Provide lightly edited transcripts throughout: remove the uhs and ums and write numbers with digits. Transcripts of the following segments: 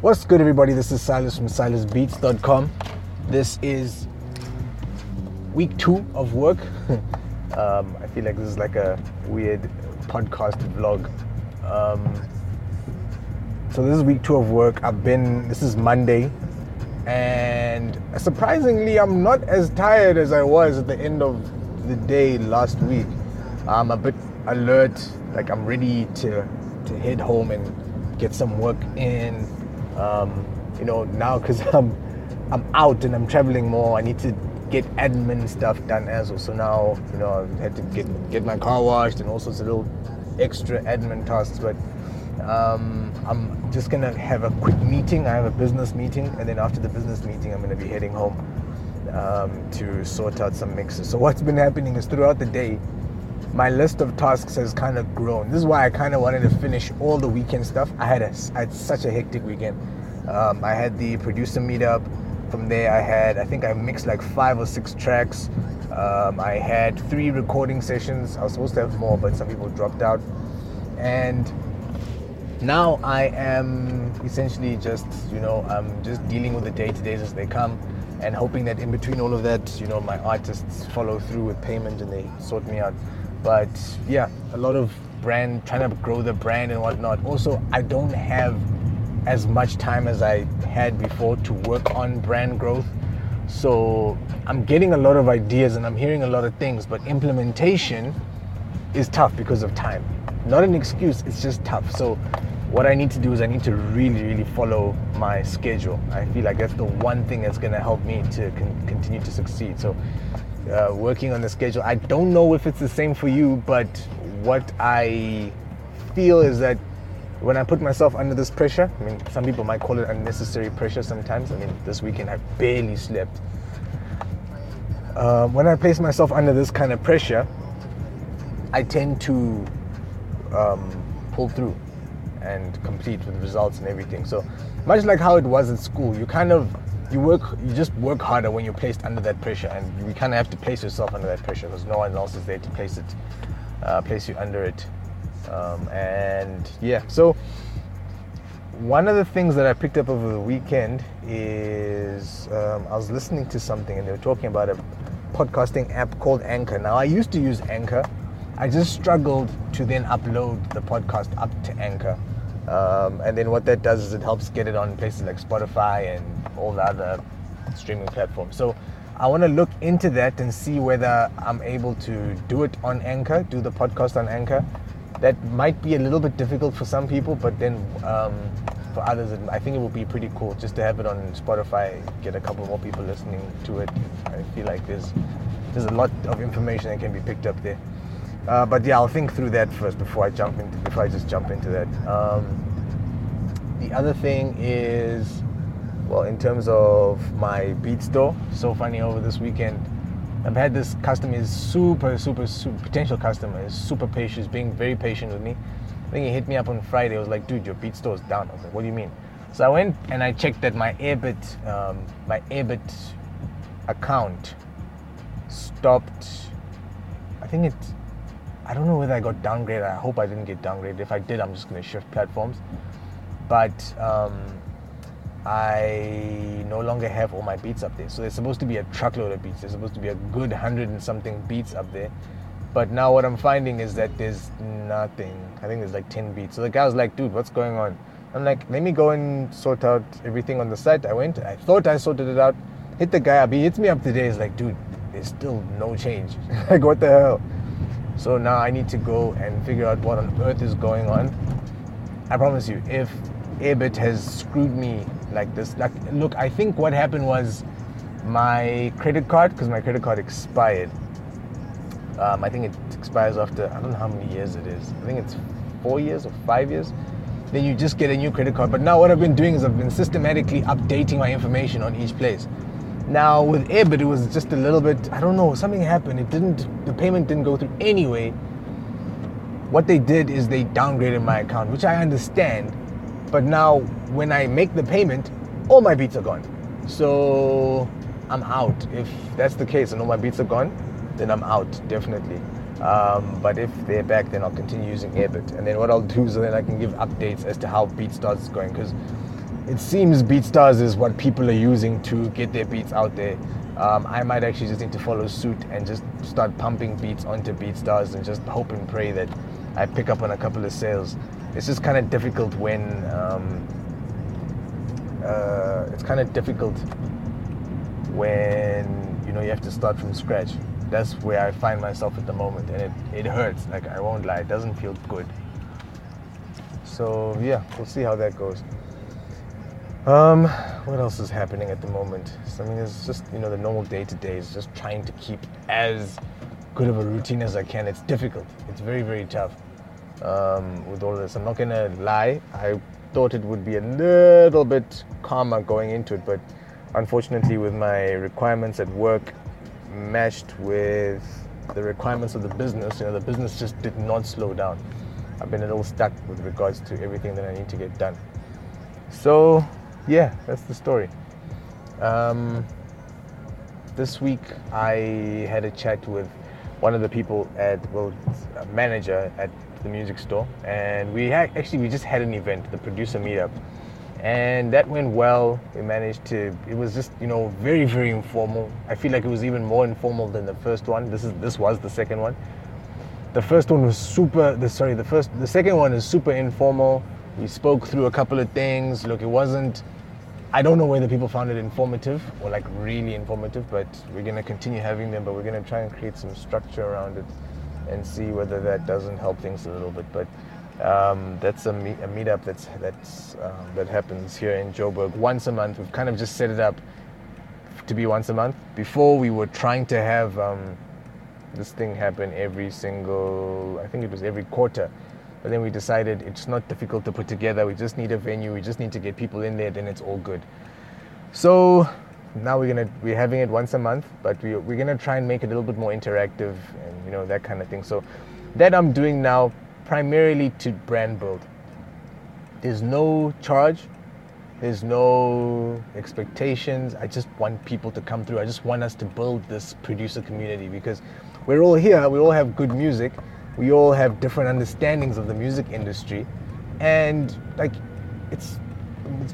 What's good, everybody? This is Silas from silasbeats.com. This is week 2 of work. I feel like this is like a weird podcast vlog. So this is week 2 of work. This is Monday, and surprisingly, I'm not as tired as I was at the end of the day last week. I'm a bit alert, like I'm ready to head home and get some work in. Now because I'm out and I'm traveling more, I need to get admin stuff done as well. So now, I had to get my car washed and all sorts of little extra admin tasks. But I'm just gonna have a quick meeting. I have a business meeting, and then after the business meeting, I'm gonna be heading home to sort out some mixes. So what's been happening is throughout the day, my list of tasks has kind of grown. This is why I kind of wanted to finish all the weekend stuff. I had such a hectic weekend. I had the producer meetup. From there, I mixed like 5 or 6 tracks. I had 3 recording sessions. I was supposed to have more, but some people dropped out. And now I am essentially just, I'm just dealing with the day-to-days as they come, and hoping that in between all of that, my artists follow through with payment and they sort me out. But yeah, a lot of trying to grow the brand and whatnot. Also, I don't have as much time as I had before to work on brand growth. So I'm getting a lot of ideas and I'm hearing a lot of things, but implementation is tough because of time. Not an excuse, it's just tough. So what I need to do is I need to really, really follow my schedule. I feel like that's the one thing that's gonna help me to continue to succeed. So working on the schedule. I don't know if it's the same for you, but what I feel is that when I put myself under this pressure, I mean, some people might call it unnecessary pressure sometimes. I mean, this weekend I barely slept. When I place myself under this kind of pressure, I tend to pull through and complete with results and everything. So much like how it was at school, you just work harder when you're placed under that pressure, and you kind of have to place yourself under that pressure because no one else is there to place you under it. So one of the things that I picked up over the weekend is I was listening to something and they were talking about a podcasting app called Anchor. Now, I used to use Anchor. I just struggled to then upload the podcast up to Anchor. And then what that does is it helps get it on places like Spotify and all the other streaming platforms. So I want to look into that and see whether I'm able to do it on Anchor, do the podcast on Anchor. That might be a little bit difficult for some people, but then for others, I think it would be pretty cool just to have it on Spotify, get a couple more people listening to it. I feel like there's a lot of information that can be picked up there. But yeah, I'll think through that first before I just jump into that. The other thing is, well, in terms of my beat store, so funny over this weekend, I've had this customer is super potential customer is super patient, is being very patient with me. I think he hit me up on Friday. He was like, "Dude, your beat store is down." I was like, "What do you mean?" So I went and I checked that my Airbit account stopped. I don't know whether I got downgraded. I hope I didn't get downgraded. If I did, I'm just going to shift platforms. But I no longer have all my beats up there. So there's supposed to be a truckload of beats. There's supposed to be a good 100 and something beats up there. But now what I'm finding is that there's nothing. I think there's like 10 beats. So the guy was like, "Dude, what's going on?" I'm like, "Let me go and sort out everything on the site." I went. I thought I sorted it out. Hit the guy up. He hits me up today. He's like, "Dude, there's still no change." Like, what the hell? So now I need to go and figure out what on earth is going on. I promise you, if Airbit has screwed me like this, look, I think what happened was my credit card expired. I think it expires after, I don't know how many years it is. I think it's 4 years or 5 years. Then you just get a new credit card. But now what I've been doing is I've been systematically updating my information on each place. Now with Airbit, it was just a little bit, I don't know, something happened. The payment didn't go through anyway. What they did is they downgraded my account, which I understand. But now when I make the payment, all my beats are gone. So I'm out. If that's the case and all my beats are gone, then I'm out, definitely. But if they're back, then I'll continue using Airbit. And then what I'll do is then I can give updates as to how BeatStars is going. Because it seems BeatStars is what people are using to get their beats out there. I might actually just need to follow suit and just start pumping beats onto BeatStars and just hope and pray that I pick up on a couple of sales. It's just kind of difficult when you have to start from scratch. That's where I find myself at the moment, and it hurts. Like, I won't lie, it doesn't feel good. So yeah, we'll see how that goes. What else is happening at the moment? Something is just, the normal day-to-day is just trying to keep as good of a routine as I can. It's difficult. It's very, very tough with all this. I'm not going to lie. I thought it would be a little bit calmer going into it, but unfortunately with my requirements at work matched with the requirements of the business, the business just did not slow down. I've been a little stuck with regards to everything that I need to get done. So, yeah, that's the story. This week I had a chat with one of the people a manager at the music store, and we just had an event, the producer meetup, and that went well. It was just, very, very informal. I feel like it was even more informal than the first one. This was the second one. The second one is super informal. We spoke through a couple of things. Look, I don't know whether people found it informative or like really informative, but we're going to continue having them, but we're going to try and create some structure around it and see whether that doesn't help things a little bit. But that's a meetup that happens here in Joburg once a month. We've kind of just set it up to be once a month. Before, we were trying to have this thing happen I think it was every quarter. But then we decided it's not difficult to put together. We just need a venue. We just need to get people in there. Then it's all good. So now we're having it once a month, but we're gonna try and make it a little bit more interactive and that kind of thing. So that I'm doing now primarily to brand build. There's no charge. There's no expectations. I just want people to come through. I just want us to build this producer community because we're all here. We all have good music. We all have different understandings of the music industry, and it's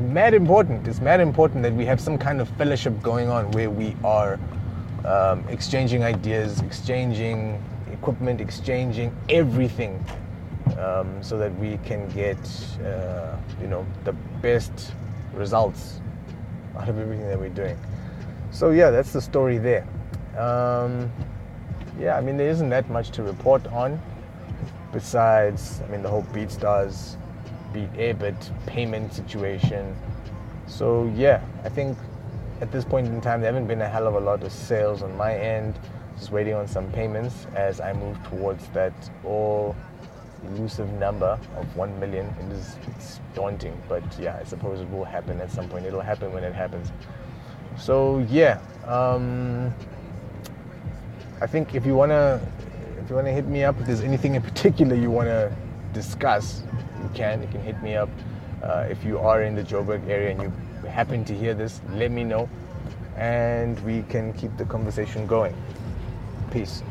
mad important. It's mad important that we have some kind of fellowship going on where we are exchanging ideas, exchanging equipment, exchanging everything, so that we can get the best results out of everything that we're doing. So yeah, that's the story there. There isn't that much to report on. Besides, the whole BeatStars, Airbit payment situation. So yeah, I think at this point in time, there haven't been a hell of a lot of sales on my end. Just waiting on some payments as I move towards that all elusive number of 1 million. It's daunting, but yeah, I suppose it will happen at some point. It'll happen when it happens. So yeah, I think if you wanna hit me up, if there's anything in particular you wanna discuss, you can hit me up. If you are in the Joburg area and you happen to hear this, let me know, and we can keep the conversation going. Peace.